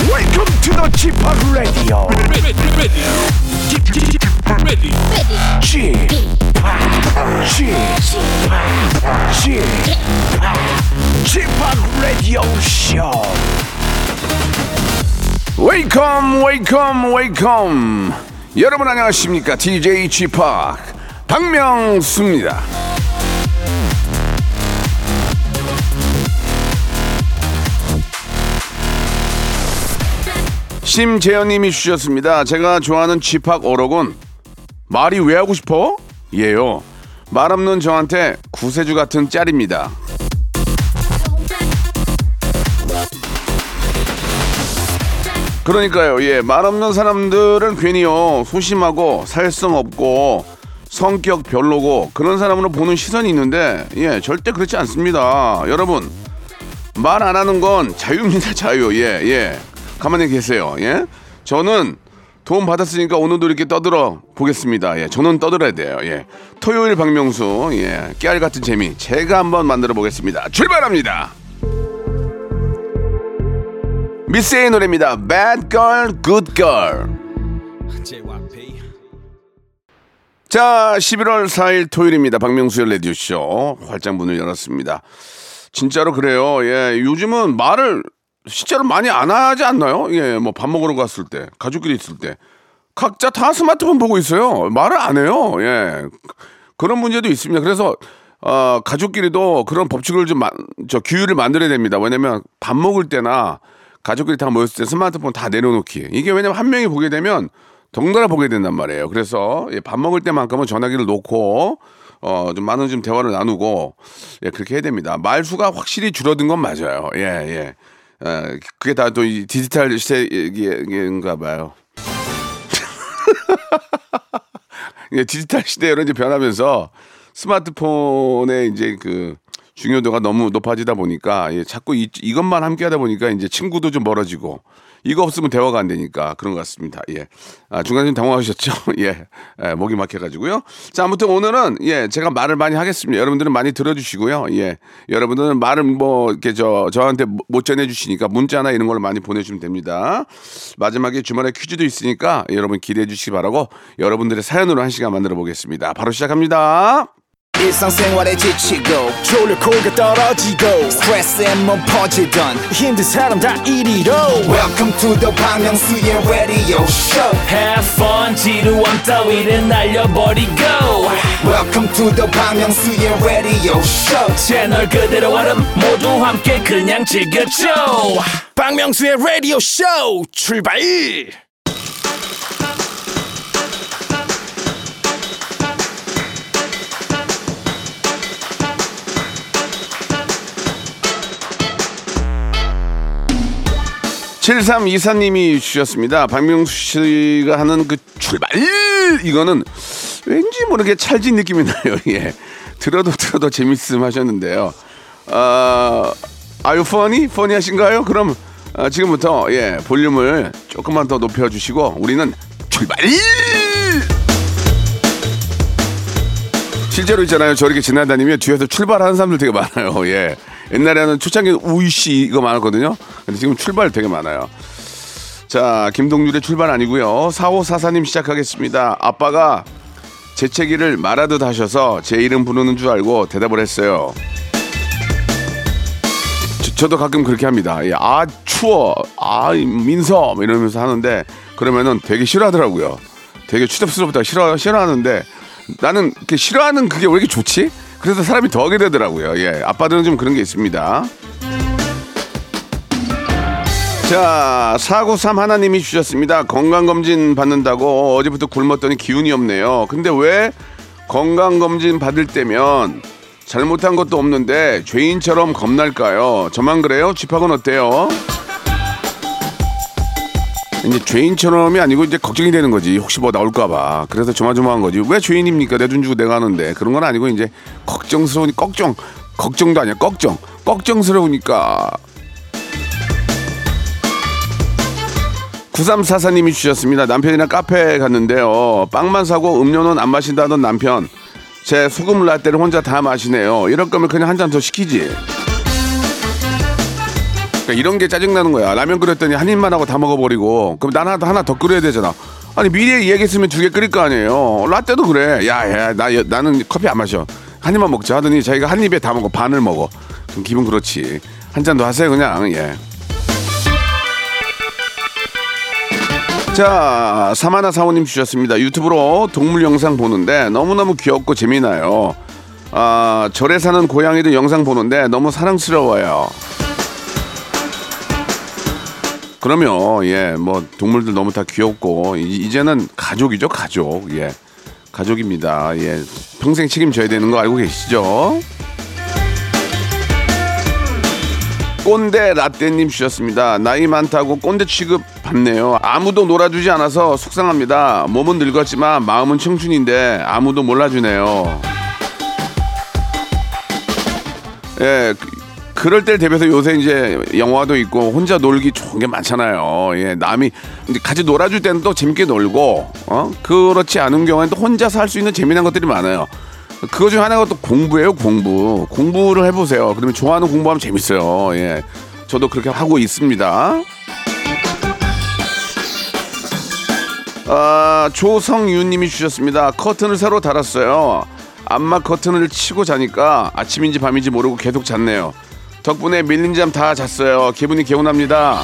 Welcome to the 지팍 Radio. 지팍 Radio Show. Welcome, welcome, welcome. 여러분 안녕하십니까? DJ 지팍 박명수입니다. 심재현님이 주셨습니다. 제가 좋아하는 지팍 어록은 말이 왜 하고 싶어? 예요. 말 없는 저한테 구세주 같은 짤입니다. 그러니까요. 예, 말 없는 사람들은 괜히요 소심하고 살성 없고 성격 별로고 그런 사람으로 보는 시선이 있는데 예 절대 그렇지 않습니다. 여러분 말 안 하는 건 자유입니다. 자유. 예 예. 가만히 계세요. 예, 저는 도움 받았으니까 오늘도 이렇게 떠들어 보겠습니다. 예, 저는 떠들어야 돼요. 예, 토요일 박명수, 예, 깨알 같은 재미 제가 한번 만들어 보겠습니다. 출발합니다. 미스의 노래입니다. Bad Girl, Good Girl. 자, 11월 4일 토요일입니다. 박명수의 라디오쇼 활짝 문을 열었습니다. 진짜로 그래요. 예, 요즘은 말을 실제로 많이 안 하지 않나요? 예, 뭐 밥 먹으러 갔을 때, 가족끼리 있을 때 각자 다 스마트폰 보고 있어요. 말을 안 해요. 예, 그런 문제도 있습니다. 그래서 가족끼리도 그런 법칙을 좀 규율을 만들어야 됩니다. 왜냐면 밥 먹을 때나 가족끼리 다 모였을 때 스마트폰 다 내려놓기. 이게 왜냐면 한 명이 보게 되면 덩달아 보게 된단 말이에요. 그래서 예, 밥 먹을 때만큼은 전화기를 놓고 좀 많은 좀 대화를 나누고 예, 그렇게 해야 됩니다. 말수가 확실히 줄어든 건 맞아요. 예, 예. 그게 다 또 디지털 시대인가 봐요. 예, 디지털 시대로 이제 변하면서 스마트폰의 이제 그 중요도가 너무 높아지다 보니까 예, 자꾸 이것만 함께 하다 보니까 이제 친구도 좀 멀어지고 이거 없으면 대화가 안 되니까 그런 것 같습니다. 예. 아, 중간에 좀 당황하셨죠? 예. 예. 목이 막혀가지고요. 자, 아무튼 오늘은 예, 제가 말을 많이 하겠습니다. 여러분들은 많이 들어주시고요. 예. 여러분들은 말을 뭐, 이렇게 저한테 못 전해주시니까 문자나 이런 걸로 많이 보내주시면 됩니다. 마지막에 주말에 퀴즈도 있으니까 여러분 기대해 주시기 바라고 여러분들의 사연으로 한 시간 만들어 보겠습니다. 바로 시작합니다. 일상생활에 지치고 졸려 코가 떨어지고 스트레스에 몸 퍼지던 힘든 사람 다 이리로 Welcome to the 박명수의 radio show. Have fun. 지루함 따위를 날려버리고 Welcome to the 박명수의 radio show. 채널 그대로 얼음 모두 함께 그냥 즐겨줘. 박명수의 radio show 출발. (7324님이) 주셨습니다. 박명수 씨가 하는 그 출발 이거는 왠지 모르게 찰진 느낌이 나요. 예, 들어도 재밌음 하셨는데요. 아유 funny 하신가요? 그럼 지금부터 예 볼륨을 조금만 더 높여주시고 우리는 출발. 실제로 있잖아요. 저렇게 지나다니면 뒤에서 출발하는 사람들 되게 많아요. 예. 옛날에는 초창기 우이씨 이거 많았거든요. 근데 지금 출발 되게 많아요. 자, 김동률의 출발 아니고요. 4544님 시작하겠습니다. 아빠가 재채기를 말하듯 하셔서 제 이름 부르는 줄 알고 대답을 했어요. 저도 가끔 그렇게 합니다. 예, 아 추워, 아 민서 이러면서 하는데 그러면은 되게 싫어하더라고요. 되게 추잡스럽다 싫어하는데 나는 이렇게 싫어하는 그게 왜 이렇게 좋지? 그래서 사람이 더 하게 되더라고요. 예, 아빠들은 좀 그런 게 있습니다. 자, 493 하나님이 주셨습니다. 건강검진 받는다고 어제부터 굶었더니 기운이 없네요. 근데 왜 건강검진 받을 때면 잘못한 것도 없는데 죄인처럼 겁날까요? 저만 그래요? 지팍은 어때요? 이제 죄인처럼이 아니고 이제 걱정이 되는 거지. 혹시 뭐 나올까봐. 그래서 조마조마한 거지. 왜 죄인입니까? 내 돈 주고 내가 하는데 그런 건 아니고 이제 걱정스러우니 걱정도 아니야. 걱정스러우니까. 9344님이 주셨습니다. 남편이랑 카페에 갔는데요. 빵만 사고 음료는 안 마신다던 남편. 제 소금 라떼를 혼자 다 마시네요. 이럴 거면 그냥 한 잔 더 시키지. 그러니까 이런 게 짜증나는 거야. 라면 끓였더니 한 입만 하고 다 먹어버리고 그럼 난 하나 더 끓여야 되잖아. 아니 미리 얘기했으면 두 개 끓일 거 아니에요. 라떼도 그래. 야야 나는 커피 안 마셔. 한 입만 먹자 하더니 자기가 한 입에 다 먹어. 반을 먹어. 좀 기분 그렇지. 한 잔 더 하세요 그냥. 예. 자, 사마나 사오님 주셨습니다. 유튜브로 동물 영상 보는데 너무너무 귀엽고 재미나요. 아, 절에 사는 고양이들 영상 보는데 너무 사랑스러워요. 그러면 예, 뭐 동물들 너무 다 귀엽고 이제는 가족이죠, 가족. 예. 가족입니다. 예. 평생 책임져야 되는 거 알고 계시죠? 꼰대 라떼님 주셨습니다. 나이 많다고 꼰대 취급 받네요. 아무도 놀아주지 않아서 속상합니다. 몸은 늙었지만 마음은 청춘인데 아무도 몰라주네요. 예, 그럴 때를 대비해서 요새 이제 영화도 있고 혼자 놀기 좋은 게 많잖아요. 예, 남이 같이 놀아줄 때는 또 재밌게 놀고, 그렇지 않은 경우에는 또 혼자서 할 수 있는 재미난 것들이 많아요. 그거 중 하나가 또 공부예요. 공부를 해보세요. 그러면 좋아하는 공부하면 재밌어요. 예, 저도 그렇게 하고 있습니다. 아, 조성윤님이 주셨습니다. 커튼을 새로 달았어요. 안마 커튼을 치고 자니까 아침인지 밤인지 모르고 계속 잤네요. 덕분에 밀린 잠 다 잤어요. 기분이 개운합니다.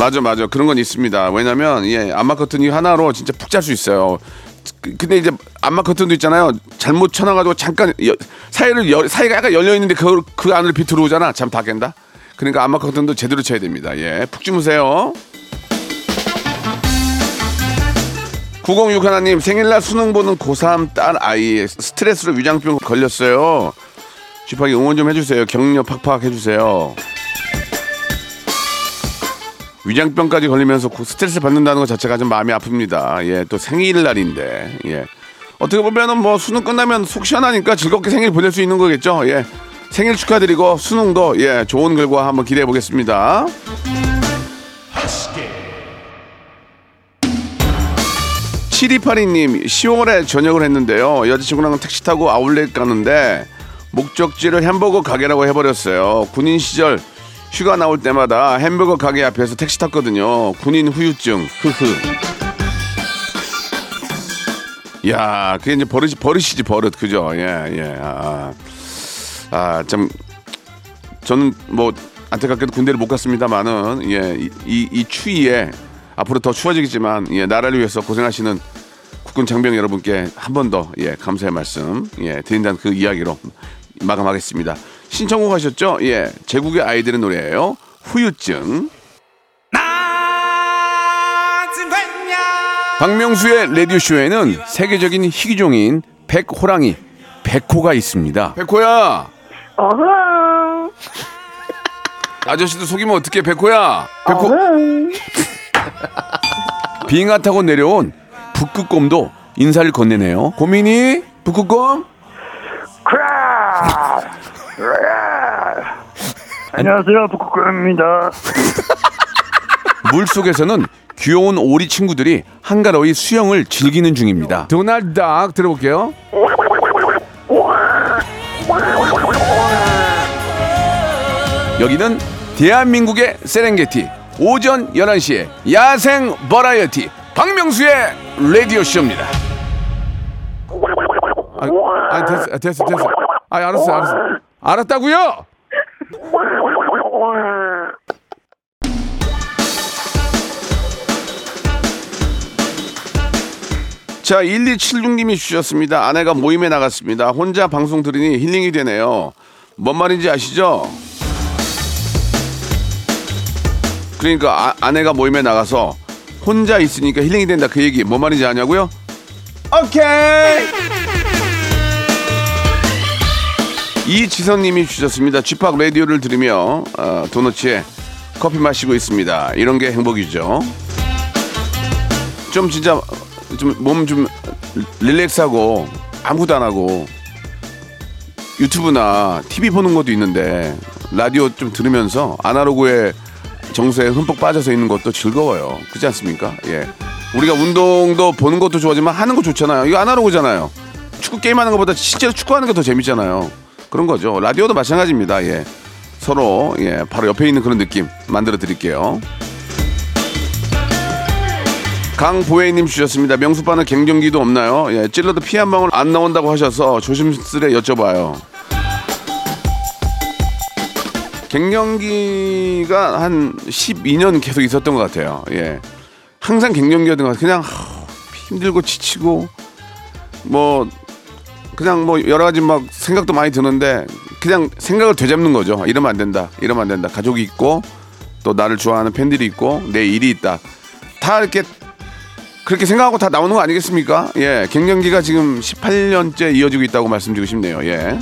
맞아 그런 건 있습니다. 왜냐면 예, 안마 커튼이 하나로 진짜 푹 잘 수 있어요. 근데 이제 안마 커튼도 있잖아요. 잘못 쳐놔가지고 잠깐 사이가 약간 열려 있는데 그 안을 빛 들어오잖아. 잠 다 깬다. 그러니까 안마 커튼도 제대로 쳐야 됩니다. 예, 푹 주무세요. 906 하나님, 생일날 수능 보는 고3 딸 아이 스트레스로 위장병 걸렸어요. 지팍이 응원 좀 해주세요. 격려 팍팍 해주세요. 위장병까지 걸리면서 스트레스 받는다는 것 자체가 좀 마음이 아픕니다. 예, 또 생일날인데. 예. 어떻게 보면은 뭐 수능 끝나면 속 시원하니까 즐겁게 생일 보낼 수 있는 거겠죠. 예. 생일 축하드리고 수능도 예, 좋은 결과 한번 기대해 보겠습니다. 하시게. 7282님, 10월에 전역을 했는데요. 여자친구랑 택시 타고 아울렛 가는데 목적지를 햄버거 가게라고 해버렸어요. 군인 시절 휴가 나올 때마다 햄버거 가게 앞에서 택시 탔거든요. 군인 후유증. 야, 그게 이제 버릇이지 버릇. 그죠? 예. 참 저는 뭐 안타깝게도 군대를 못 갔습니다만은 예, 이 추위에 앞으로 더 추워지겠지만 예, 나라를 위해서 고생하시는 국군 장병 여러분께 한 번 더 예, 감사의 말씀 예, 드린다는 그 이야기로 마감하겠습니다. 신청곡 하셨죠? 예, 제국의 아이들의 노래예요. 후유증. 박명수의 라디오쇼에는 세계적인 희귀종인 백호랑이 백호가 있습니다. 백호야. 어흥. 아저씨도 속이면 어떡해 백호야. 백호. 어흥. 빙하 타고 내려온 북극곰도 인사를 건네네요. 곰이니? 북극곰? 크라! 안녕하세요, 북극곰입니다. 물속에서는 귀여운 오리 친구들이 한가로이 수영을 즐기는 중입니다. 도널드 닭 들어볼게요. 여기는 대한민국의 세렝게티. 오전 11시에 야생 버라이어티 박명수의 라디오쇼입니다. 아니 됐어. 아니 알았어. 알았다고요? 자, 1276님이 주셨습니다. 아내가 모임에 나갔습니다. 혼자 방송 들으니 힐링이 되네요. 뭔 말인지 아시죠? 그러니까 아내가 모임에 나가서 혼자 있으니까 힐링이 된다 그 얘기 뭔 말인지 아냐고요? 오케이. 이지선님이 주셨습니다. 지팍 라디오를 들으며 도너츠에 커피 마시고 있습니다. 이런 게 행복이죠. 좀 진짜 좀 몸 좀 릴렉스하고 아무것도 안 하고 유튜브나 TV 보는 것도 있는데 라디오 좀 들으면서 아날로그에 정서에 흠뻑 빠져서 있는 것도 즐거워요. 그렇지 않습니까? 예. 우리가 운동도 보는 것도 좋아지만 하는 거 좋잖아요. 이거 아날로그잖아요. 축구 게임하는 것보다 실제로 축구하는 게 더 재밌잖아요. 그런 거죠. 라디오도 마찬가지입니다. 예. 서로 예, 바로 옆에 있는 그런 느낌 만들어 드릴게요. 강보혜님 주셨습니다. 명수빠는 갱년기도 없나요? 예, 찔러도 피 한 방울 안 나온다고 하셔서 조심스레 여쭤봐요. 갱년기가 한 12년 계속 있었던 것 같아요. 예, 항상 갱년기였던 것 같아요. 그냥 힘들고 지치고 뭐 그냥 뭐 여러 가지 막 생각도 많이 드는데 그냥 생각을 되잡는 거죠. 이러면 안 된다. 이러면 안 된다. 가족이 있고 또 나를 좋아하는 팬들이 있고 내 일이 있다. 다 이렇게 그렇게 생각하고 다 나오는 거 아니겠습니까? 예, 갱년기가 지금 18년째 이어지고 있다고 말씀드리고 싶네요. 예.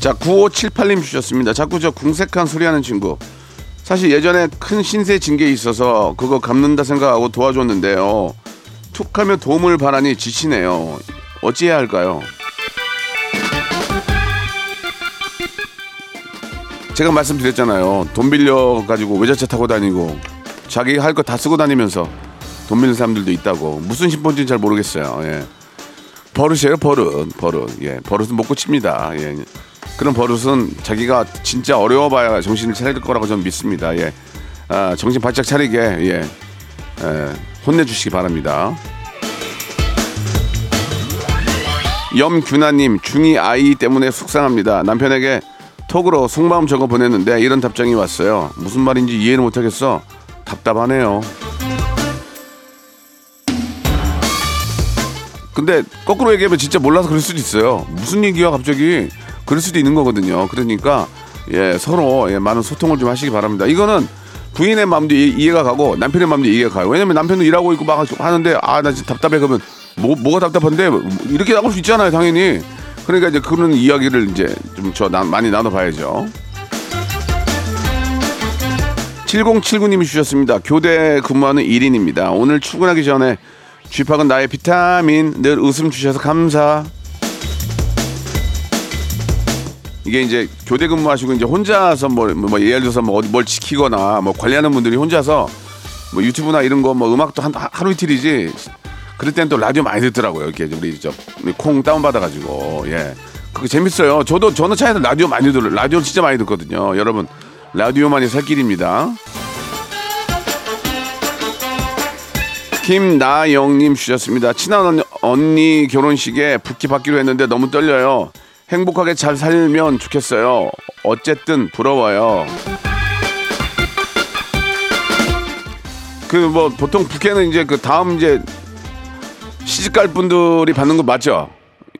자, 9578님 주셨습니다. 자꾸 저 궁색한 소리하는 친구. 사실 예전에 큰 신세 징계에 있어서 그거 갚는다 생각하고 도와줬는데요. 툭하며 도움을 바라니 지치네요. 어찌해야 할까요? 제가 말씀드렸잖아요. 돈 빌려가지고 외제차 타고 다니고 자기 할 거 다 쓰고 다니면서 돈 빌리는 사람들도 있다고. 무슨 신분인지 잘 모르겠어요. 예. 버릇이에요. 버릇. 예. 버릇은 못 고칩니다. 예. 그런 버릇은 자기가 진짜 어려워봐야 정신을 차릴 거라고 저는 믿습니다. 예. 아, 정신 바짝 차리게 예. 예. 혼내주시기 바랍니다. 염균아님, 중2 아이 때문에 속상합니다. 남편에게 톡으로 속마음 적어 보냈는데 이런 답장이 왔어요. 무슨 말인지 이해를 못하겠어. 답답하네요. 근데 거꾸로 얘기하면 진짜 몰라서 그럴 수도 있어요. 무슨 얘기야 갑자기 그럴 수도 있는 거거든요. 그러니까 예, 서로 예, 많은 소통을 좀 하시기 바랍니다. 이거는 부인의 마음도 이해가 가고 남편의 마음도 이해가 가요. 왜냐면 남편도 일하고 있고 막 하는데 아, 나 진짜 답답해. 그러면 뭐가 답답한데 이렇게 나올 수 있잖아요. 당연히. 그러니까 이제 그런 이야기를 이제 좀 많이 나눠봐야죠. 7079님이 주셨습니다. 교대 근무하는 1인입니다. 오늘 출근하기 전에 쥐팍은 나의 비타민 늘 웃음 주셔서 감사. 이게 이제 교대 근무하시고 이제 혼자서 뭐 예를 들어서 뭐 어디 뭘 지키거나 뭐 관리하는 분들이 혼자서 뭐 유튜브나 이런 거 뭐 음악도 하루 이틀이지. 그럴 때는 또 라디오 많이 듣더라고요. 이렇게 우리 콩 다운 받아가지고 예, 그거 재밌어요. 저는 차에서 라디오 많이 들어요. 라디오 진짜 많이 듣거든요. 여러분 라디오만이 살 길입니다. 김나영님 주셨습니다. 친한 언니 결혼식에 부키 받기로 했는데 너무 떨려요. 행복하게 잘 살면 좋겠어요. 어쨌든 부러워요. 그 뭐 보통 부케는 이제 그 다음 이제 시집갈 분들이 받는 거 맞죠?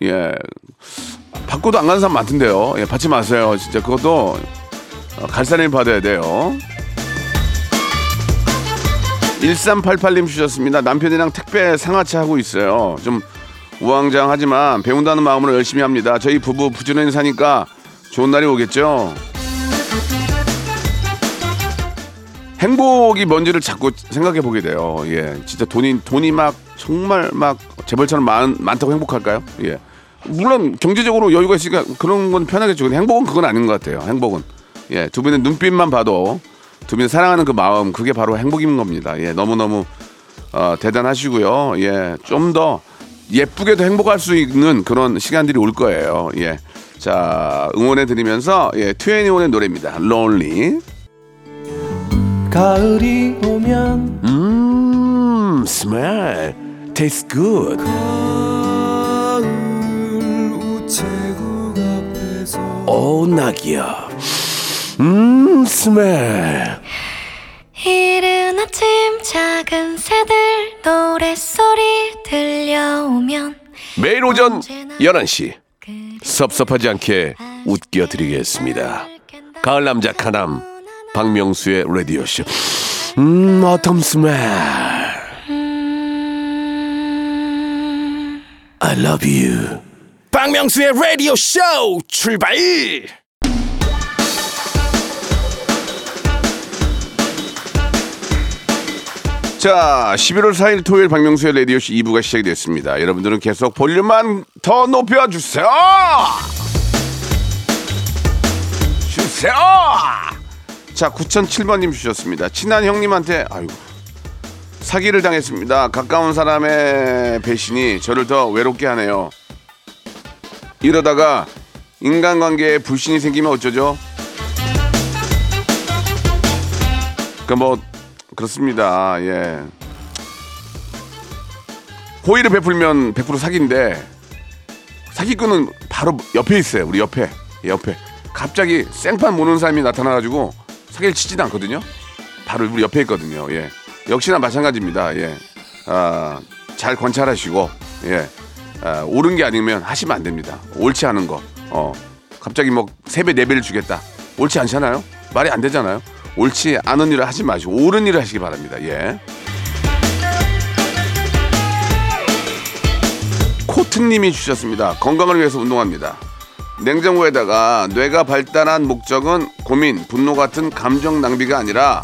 예, 받고도 안 가는 사람 많던데요. 예, 받지 마세요. 진짜 그것도 갈 사람이 받아야 돼요. 1388님 주셨습니다. 남편이랑 택배 상하차 하고 있어요. 좀 우왕좌왕하지만 배운다는 마음으로 열심히 합니다. 저희 부부 부지런히 사니까 좋은 날이 오겠죠? 행복이 뭔지를 자꾸 생각해 보게 돼요. 예, 진짜 돈이 막 정말 막 재벌처럼 많다고 행복할까요? 예, 물론 경제적으로 여유가 있으니까 그런 건 편하겠죠. 근데 행복은 그건 아닌 것 같아요. 행복은 예, 두 분의 눈빛만 봐도 두 분이 사랑하는 그 마음 그게 바로 행복인 겁니다. 예, 너무너무 대단하시고요. 예, 좀 더 예쁘게도 행복할 수 있는 그런 시간들이 올 거예요. 예, 자 응원해 드리면서 예, 2NE1의 노래입니다. Lonely. 가을이 오면 smell tastes good. 가을 우체국 앞에서 오 낙이야 smell. 이른 아침 작은 새들 노랫소리 들려오면 매일 오전 11시 섭섭하지 않게 웃겨드리겠습니다. 가을 남자 카남 박명수의 라디오쇼. Autumn smell. I love you. 박명수의 라디오쇼 출발. 자, 11월 4일 토요일 박명수의 라디오쇼 2부가 시작이 됐습니다. 여러분들은 계속 볼륨만 더 높여주세요. 주세요. 자, 9007번님 주셨습니다. 친한 형님한테 아이고 사기를 당했습니다. 가까운 사람의 배신이 저를 더 외롭게 하네요. 이러다가 인간관계에 불신이 생기면 어쩌죠? 그러니까 뭐 그렇습니다. 예. 호의를 베풀면 100% 사기인데 사기꾼은 바로 옆에 있어요. 우리 옆에 갑자기 생판 모르는 사람이 나타나가지고 사기를 치지도 않거든요. 바로 우리 옆에 있거든요. 예. 역시나 마찬가지입니다. 예. 아, 잘 관찰하시고 예. 아, 옳은 게 아니면 하시면 안 됩니다. 옳지 않은 거. 갑자기 뭐 3배, 4배를 주겠다. 옳지 않잖아요. 말이 안 되잖아요. 옳지 않은 일을 하지 마시고 옳은 일을 하시기 바랍니다. 예. 코트님이 주셨습니다. 건강을 위해서 운동합니다. 냉장고에다가 뇌가 발달한 목적은 고민, 분노 같은 감정 낭비가 아니라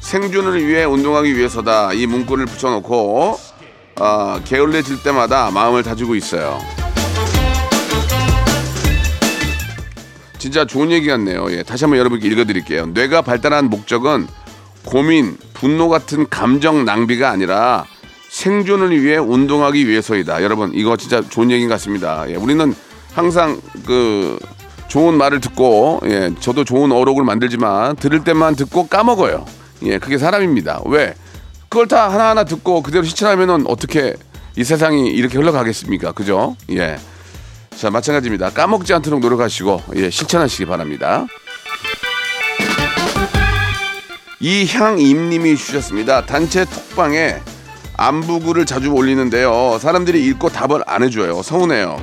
생존을 위해 운동하기 위해서다. 이 문구를 붙여놓고 게을러질 때마다 마음을 다지고 있어요. 진짜 좋은 얘기 같네요. 예, 다시 한번 여러분께 읽어드릴게요. 뇌가 발달한 목적은 고민, 분노 같은 감정 낭비가 아니라 생존을 위해 운동하기 위해서이다. 여러분 이거 진짜 좋은 얘기 같습니다. 예, 우리는 항상 그 좋은 말을 듣고 예, 저도 좋은 어록을 만들지만 들을 때만 듣고 까먹어요. 예, 그게 사람입니다. 왜? 그걸 다 하나하나 듣고 그대로 실천하면은 어떻게 이 세상이 이렇게 흘러가겠습니까? 그죠? 예. 자, 마찬가지입니다. 까먹지 않도록 노력하시고 예, 실천하시기 바랍니다. 이향임님이 주셨습니다. 단체 톡방에 안부구를 자주 올리는데요. 사람들이 읽고 답을 안 해줘요. 서운해요.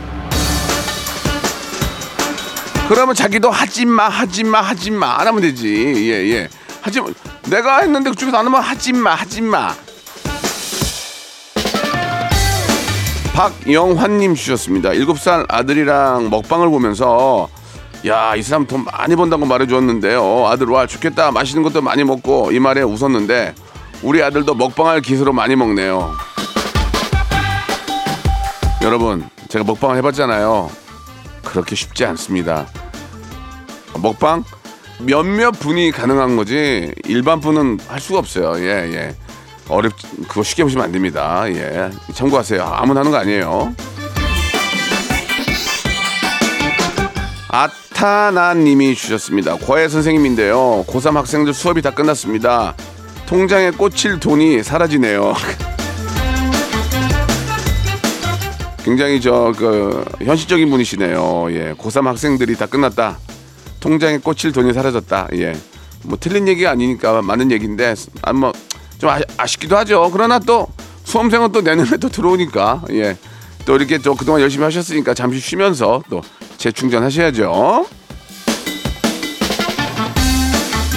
그러면 자기도 하지마 안 하면 되지. 예. 하지마. 내가 했는데 그쪽에서 안 하면 하지마. 박영환님 주셨습니다. 7살 아들이랑 먹방을 보면서 야, 이 사람 돈 많이 번다고 말해주었는데요. 아들 와 좋겠다. 맛있는 것도 많이 먹고 이 말에 웃었는데 우리 아들도 먹방할 기세로 많이 먹네요. 여러분 제가 먹방을 해봤잖아요. 그렇게 쉽지 않습니다. 먹방? 몇몇 분이 가능한 거지 일반 분은 할 수가 없어요. 예. 그거 쉽게 보시면 안 됩니다. 예. 참고하세요. 아무나 하는 거 아니에요. 아타나 님이 주셨습니다. 과외 선생님인데요. 고3 학생들 수업이 다 끝났습니다. 통장에 꽂힐 돈이 사라지네요. 굉장히 현실적인 분이시네요. 예. 고3 학생들이 다 끝났다. 통장에 꽂힐 돈이 사라졌다. 예. 뭐 틀린 얘기가 아니니까 맞는 얘기인데 아마 좀 아쉽기도 하죠. 그러나 또 수험생은 또 내년에 또 들어오니까 예. 또 이렇게 또 그동안 열심히 하셨으니까 잠시 쉬면서 또 재충전하셔야죠.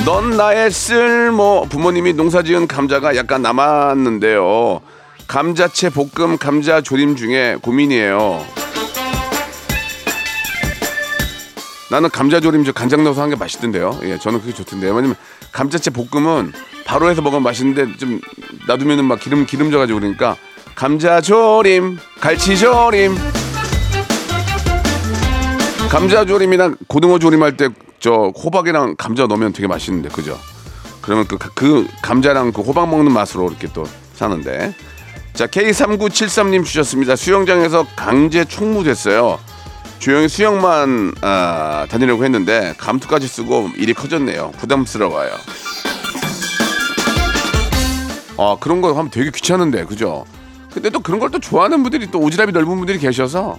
넌 나의 쓸모. 부모님이 농사지은 감자가 약간 남았는데요. 감자채 볶음, 감자 조림 중에 고민이에요. 나는 감자조림 간장 넣어서 한 게 맛있던데요. 예, 저는 그게 좋던데요. 왜냐면 감자채 볶음은 바로 해서 먹으면 맛있는데 좀 놔두면은 막 기름져가지고 그러니까 감자조림, 갈치조림, 감자조림이랑 고등어조림 할 때 저 호박이랑 감자 넣으면 되게 맛있는데 그죠? 그러면 그 감자랑 그 호박 먹는 맛으로 이렇게 또 사는데. 자, K3973님 주셨습니다. 수영장에서 강제 총무됐어요. 조용히 수영만 다니려고 했는데 감투까지 쓰고 일이 커졌네요. 부담스러워요. 아, 그런 거 하면 되게 귀찮은데 그죠? 근데 또 그런 걸 또 좋아하는 분들이 또 오지랖이 넓은 분들이 계셔서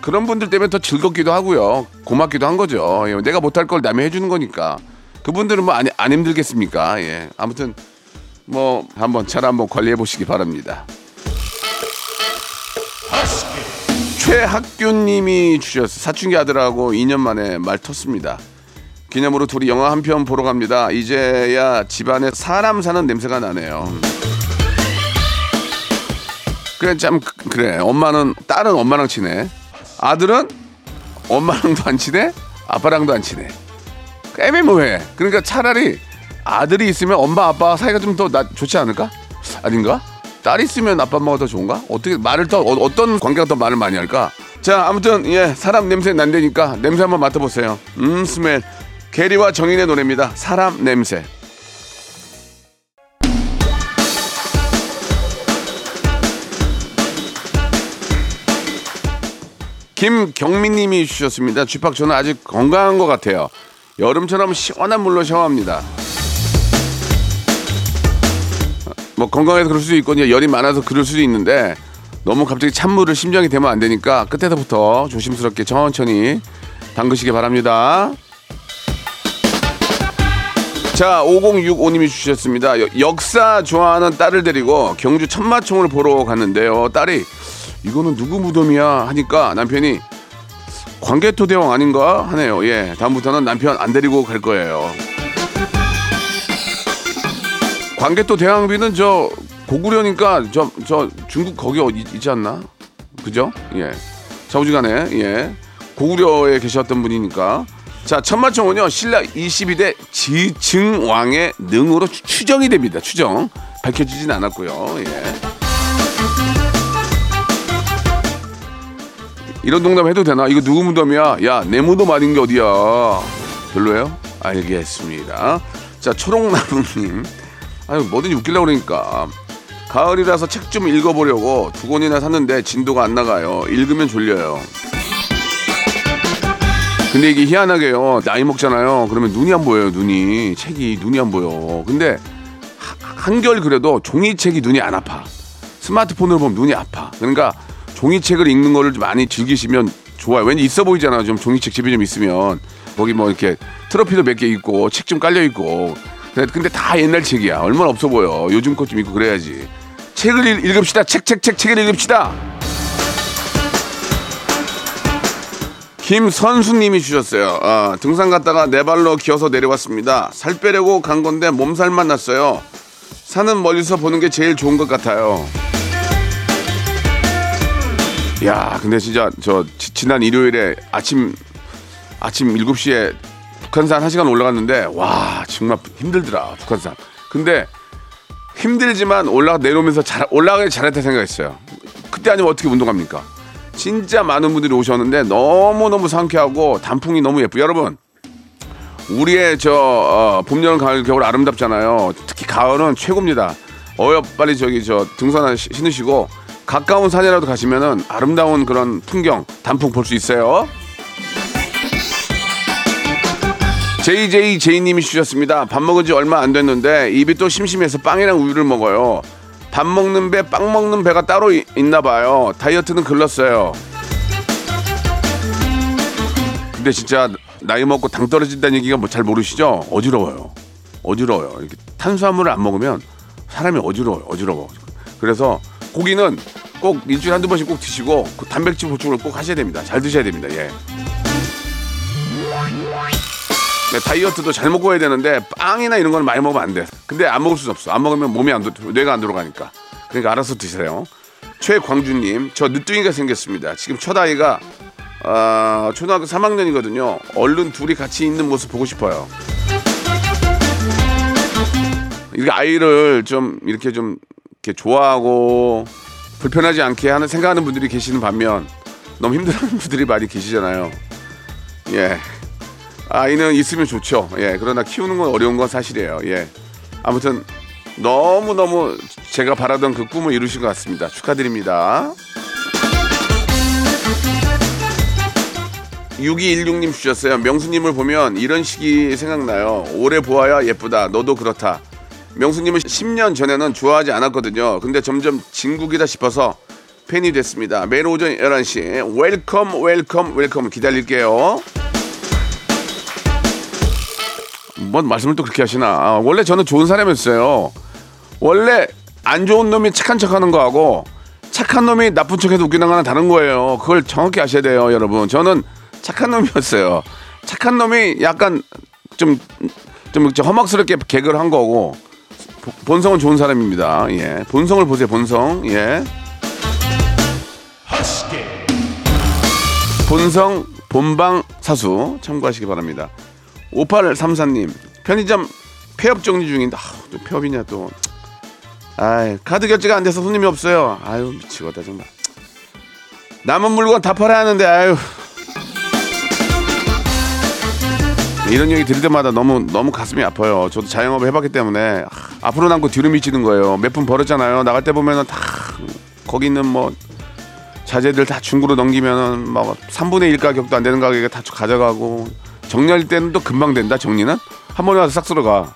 그런 분들 때문에 더 즐겁기도 하고요. 고맙기도 한 거죠. 예, 내가 못할 걸 남이 해주는 거니까 그분들은 뭐 안 힘들겠습니까? 예, 아무튼 뭐 한번 잘 한번 관리해 보시기 바랍니다. 최학규님이 주셨어요. 사춘기 아들하고 2년 만에 말텄습니다. 기념으로 둘이 영화 한 편 보러 갑니다. 이제야 집안에 사람 사는 냄새가 나네요. 그래 참 그래. 엄마는 딸은 엄마랑 친해. 아들은 엄마랑도 안 친해. 아빠랑도 안 친해. 애매모호해. 그러니까 차라리 아들이 있으면 엄마 아빠 사이가 좀 더 좋지 않을까? 아닌가? 딸이 있으면 아빠 엄마가 더 좋은가? 어떻게 말을 더 어떤 관계가 더 말을 많이 할까? 자, 아무튼 예, 사람 냄새 난다니까 냄새 한번 맡아보세요. 스멜. 게리와 정인의 노래입니다. 사람 냄새. 김경민님이 주셨습니다. 쥐팍 저는 아직 건강한 것 같아요. 여름처럼 시원한 물로 샤워합니다. 뭐 건강해서 그럴 수도 있거든요. 열이 많아서 그럴 수도 있는데 너무 갑자기 찬물을 심장이 대면 안 되니까 끝에서부터 조심스럽게 천천히 담그시기 바랍니다. 자, 5065님이 주셨습니다. 역사 좋아하는 딸을 데리고 경주 천마총을 보러 갔는데요. 딸이 이거는 누구 무덤이야 하니까 남편이 광개토대왕 아닌가 하네요. 예, 다음부터는 남편 안 데리고 갈 거예요. 광개토대왕비는 저 고구려니까 저 중국 거기 어디 있지 않나? 그죠? 예, 좌우지간에 예 고구려에 계셨던 분이니까. 자, 천마총은요 신라 22대 지증왕의 능으로 추정이 됩니다. 추정 밝혀지진 않았고요. 예. 이런 농담 해도 되나? 이거 누구 무덤이야? 야, 내 무덤 아닌 게 어디야? 별로예요? 알겠습니다. 자, 초록나무님. 아유, 뭐든지 웃기려고 그러니까. 가을이라서 책 좀 읽어보려고 두 권이나 샀는데 진도가 안 나가요. 읽으면 졸려요. 근데 이게 희한하게요. 나이 먹잖아요. 그러면 눈이 안 보여요, 눈이. 책이 눈이 안 보여. 근데 한결 그래도 종이책이 눈이 안 아파. 스마트폰으로 보면 눈이 아파. 그러니까 종이책을 읽는 거를 많이 즐기시면 좋아요. 왠지 있어 보이잖아. 좀 종이책 집에 좀 있으면 거기 뭐 이렇게 트로피도 몇 개 있고 책 좀 깔려 있고. 근데 다 옛날 책이야. 얼마나 없어 보여. 요즘 것 좀 있고 그래야지. 책을 읽읍시다. 책을 읽읍시다. 김선수님이 주셨어요. 아, 등산 갔다가 네 발로 기어서 내려왔습니다. 살 빼려고 간 건데 몸살만 났어요. 산은 멀리서 보는 게 제일 좋은 것 같아요. 야, 근데 진짜 저 지난 일요일에 아침 7시에 북한산 1시간 올라갔는데 와, 정말 힘들더라. 북한산. 근데 힘들지만 내려오면서 올라가길 잘했다 생각했어요. 그때 아니면 어떻게 운동합니까? 진짜 많은 분들이 오셨는데 너무너무 상쾌하고 단풍이 너무 예쁘고. 여러분, 우리의 봄, 여름, 가을, 겨울 아름답잖아요. 특히 가을은 최고입니다. 빨리 등산 신으시고 가까운 산이라도 가시면은 아름다운 그런 풍경, 단풍 볼 수 있어요. JJJ님이 주셨습니다. 밥 먹은 지 얼마 안 됐는데 입이 또 심심해서 빵이랑 우유를 먹어요. 밥 먹는 배, 빵 먹는 배가 따로 있나 봐요. 다이어트는 글렀어요. 근데 진짜 나이 먹고 당 떨어진다는 얘기가 뭐 잘 모르시죠? 어지러워요. 이렇게 탄수화물을 안 먹으면 사람이 어지러워. 그래서 고기는 꼭 일주일에 한두 번씩 꼭 드시고 그 단백질 보충을 꼭 하셔야 됩니다. 잘 드셔야 됩니다. 예. 네, 다이어트도 잘 먹고 해야 되는데 빵이나 이런 건 많이 먹으면 안 돼. 근데 안 먹을 수 없어. 안 먹으면 몸이 뇌가 안 돌아가니까. 그러니까 알아서 드세요. 최광준님, 저 늦둥이가 생겼습니다. 지금 첫아이가 초등학교 3학년이거든요. 얼른 둘이 같이 있는 모습 보고 싶어요. 이렇게 아이를 좀 이렇게 좀 이렇게 좋아하고 불편하지 않게 생각하는 분들이 계시는 반면 너무 힘들어하는 분들이 많이 계시잖아요. 예, 아이는 있으면 좋죠. 예, 그러나 키우는 건 어려운 건 사실이에요. 예, 아무튼 너무너무 제가 바라던 그 꿈을 이루신 것 같습니다. 축하드립니다. 6216님 주셨어요. 명수님을 보면 이런 식이 생각나요. 오래 보아야 예쁘다. 너도 그렇다. 명수님은 10년 전에는 좋아하지 않았거든요. 근데 점점 진국이다 싶어서 팬이 됐습니다. 매일 오전 11시 웰컴 기다릴게요. 뭔 말씀을 또 그렇게 하시나. 원래 저는 좋은 사람이었어요. 원래 안 좋은 놈이 착한 척하는 거하고 착한 놈이 나쁜 척해서 웃기는 거는 다른 거예요. 그걸 정확히 아셔야 돼요, 여러분. 저는 착한 놈이었어요. 착한 놈이 약간 좀 험악스럽게 개그를 한 거고 본성은 좋은 사람입니다. 예, 본성을 보세요. 본성. 예, 본성 본방 사수 참고하시기 바랍니다. 5834님, 편의점 폐업 정리 중인데 또 폐업이냐 또. 아이, 카드 결제가 안 돼서 손님이 없어요. 아유, 미치겠다 정말. 남은 물건 다 팔아야 하는데 아유. 이런 얘기 들을 때마다 너무 가슴이 아파요. 저도 자영업을 해봤기 때문에 앞으로 남고 뒤로 미치는 거예요. 몇 푼 벌었잖아요. 나갈 때 보면은 다 거기 있는 뭐 자재들 다 중고로 넘기면은 막 3분의 1 가격도 안 되는 가격에 다 가져가고, 정리할 때는 또 금방 된다. 정리는 한 번에 와서 싹 쓸어가.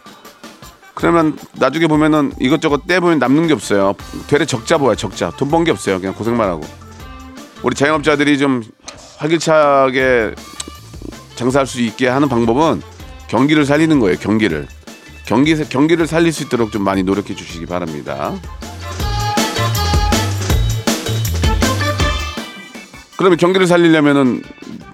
그러면 나중에 보면은 이것저것 떼보면 남는 게 없어요. 되레 적자 보여, 적자. 돈 번 게 없어요. 그냥 고생만 하고. 우리 자영업자들이 좀 활기차게 장사할 수 있게 하는 방법은 경기를 살리는 거예요. 경기를. 경기를 살릴 수 있도록 좀 많이 노력해 주시기 바랍니다. 그러면 경기를 살리려면은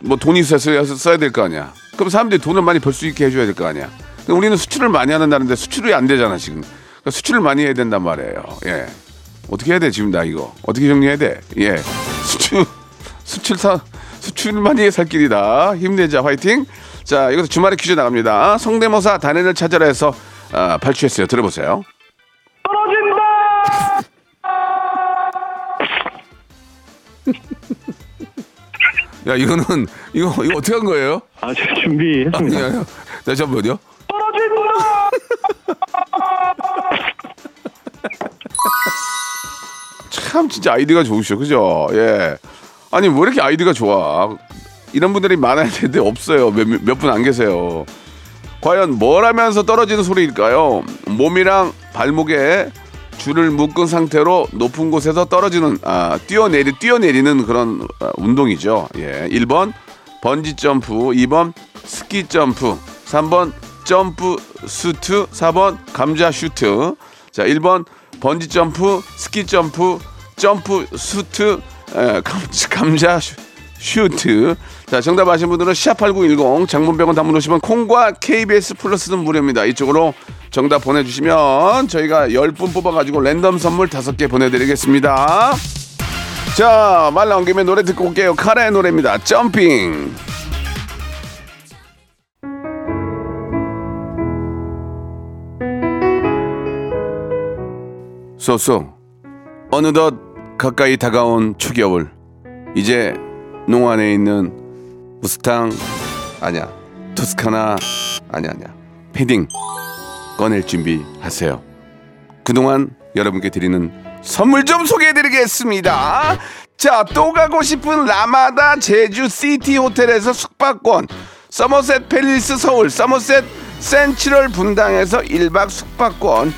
뭐 돈이 있어야 써야 될 거 아니야. 그럼 사람들이 돈을 많이 벌 수 있게 해줘야 될 거 아니야. 우리는 수출을 많이 한다는데 수출이 안 되잖아 지금. 그러니까 수출을 많이 해야 된단 말이에요. 예. 어떻게 해야 돼 지금 나 이거. 어떻게 정리해야 돼. 예. 수출만이 살 길이다. 힘내자 화이팅. 자, 여기서 주말에 퀴즈 나갑니다. 성대모사 단연을 찾아라 해서 발표했어요. 들어보세요. 떨어진다. 야, 이거 어떻게 한 거예요? 아, 제가 준비했습니다. 아니요. 다시 한 번요. 떨어진다. 참 진짜 아이디가 좋으셔, 그죠? 예. 아니 왜 이렇게 아이디가 좋아? 이런 분들이 많아야 되는데 없어요. 몇 분 안 계세요. 과연 뭘 하면서 떨어지는 소리일까요? 몸이랑 발목에 줄을 묶은 상태로 높은 곳에서 떨어지는, 뛰어내리는 그런 운동이죠. 예, 1번 번지 점프, 2번 스키 점프, 3번 점프 슈트, 4번 감자 슈트. 자, 1번 번지 점프, 스키 점프, 점프 슈트, 감자 슈트. 자, 정답 아신 분들은 #8910 장문병원 담으시면 콩과 KBS 플러스는 무료입니다. 이쪽으로 정답 보내주시면 저희가 10분 뽑아가지고 랜덤 선물 5개 보내드리겠습니다. 자, 말 나온 김에 노래 듣고 올게요. 카라의 노래입니다. 점핑. 쏘쏘. 어느덧 가까이 다가온 추겨울. 이제 농안에 있는 무스탕 아니야, 토스카나 아니야 패딩 꺼낼 준비하세요. 그동안 여러분께 드리는 선물 좀 소개해드리겠습니다. 자, 또 가고 싶은 라마다 제주 시티 호텔에서 숙박권, 서머셋 팰리스 서울, 서머셋 센트럴 분당에서 1박 숙박권,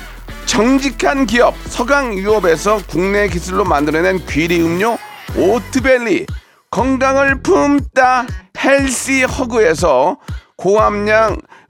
정직한 기업 서강유업에서 국내 기술로 만들어낸 귀리 음료 오트밸리, 건강을 품다 헬시 허그에서 고함량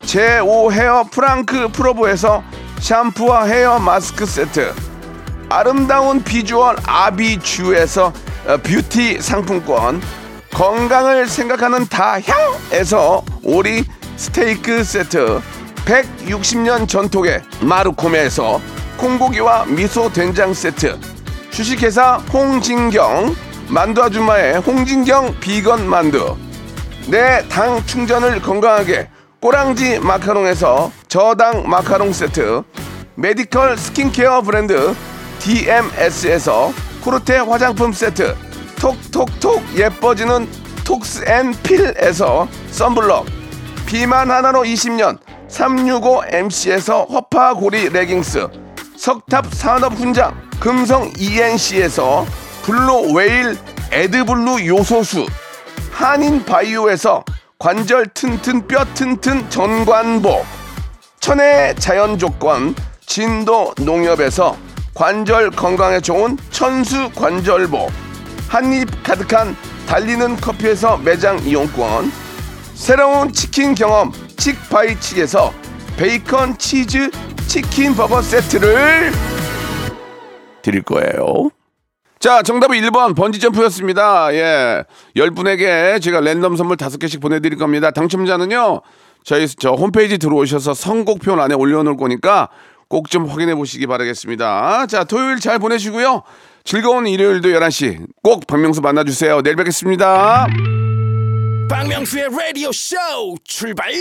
제5헤어 프랑크 프로보에서 샴푸와 헤어 마스크 세트, 아름다운 비주얼 아비주에서 뷰티 상품권, 건강을 생각하는 다향에서 오리 스테이크 세트, 160년 전통의 마루코메에서 콩고기와 미소 된장 세트, 주식회사 홍진경 만두 아줌마의 홍진경 비건 만두, 내 당 충전을 건강하게 꼬랑지 마카롱에서 저당 마카롱 세트, 메디컬 스킨케어 브랜드 DMS에서 쿠르테 화장품 세트, 톡톡톡 예뻐지는 톡스앤필에서 썬블럭, 비만 하나로 20년 365MC에서 허파고리 레깅스, 석탑산업 훈장 금성 ENC에서 블루웨일 애드블루 요소수, 한인바이오에서 관절 튼튼 뼈 튼튼 전관보, 천혜의 자연조건 진도 농협에서 관절 건강에 좋은 천수 관절보, 한입 가득한 달리는 커피에서 매장 이용권, 새로운 치킨 경험 치크파이 치에서 베이컨 치즈 치킨 버거 세트를 드릴 거예요. 자, 정답은 1번 번지점프였습니다. 예, 10분에게 제가 랜덤 선물 5개씩 보내드릴 겁니다. 당첨자는요, 저 홈페이지 들어오셔서 선곡표 안에 올려놓을 거니까 꼭 좀 확인해 보시기 바라겠습니다. 자, 토요일 잘 보내시고요. 즐거운 일요일도 11시 꼭 박명수 만나주세요. 내일 뵙겠습니다. 박명수의 라디오 쇼 출발.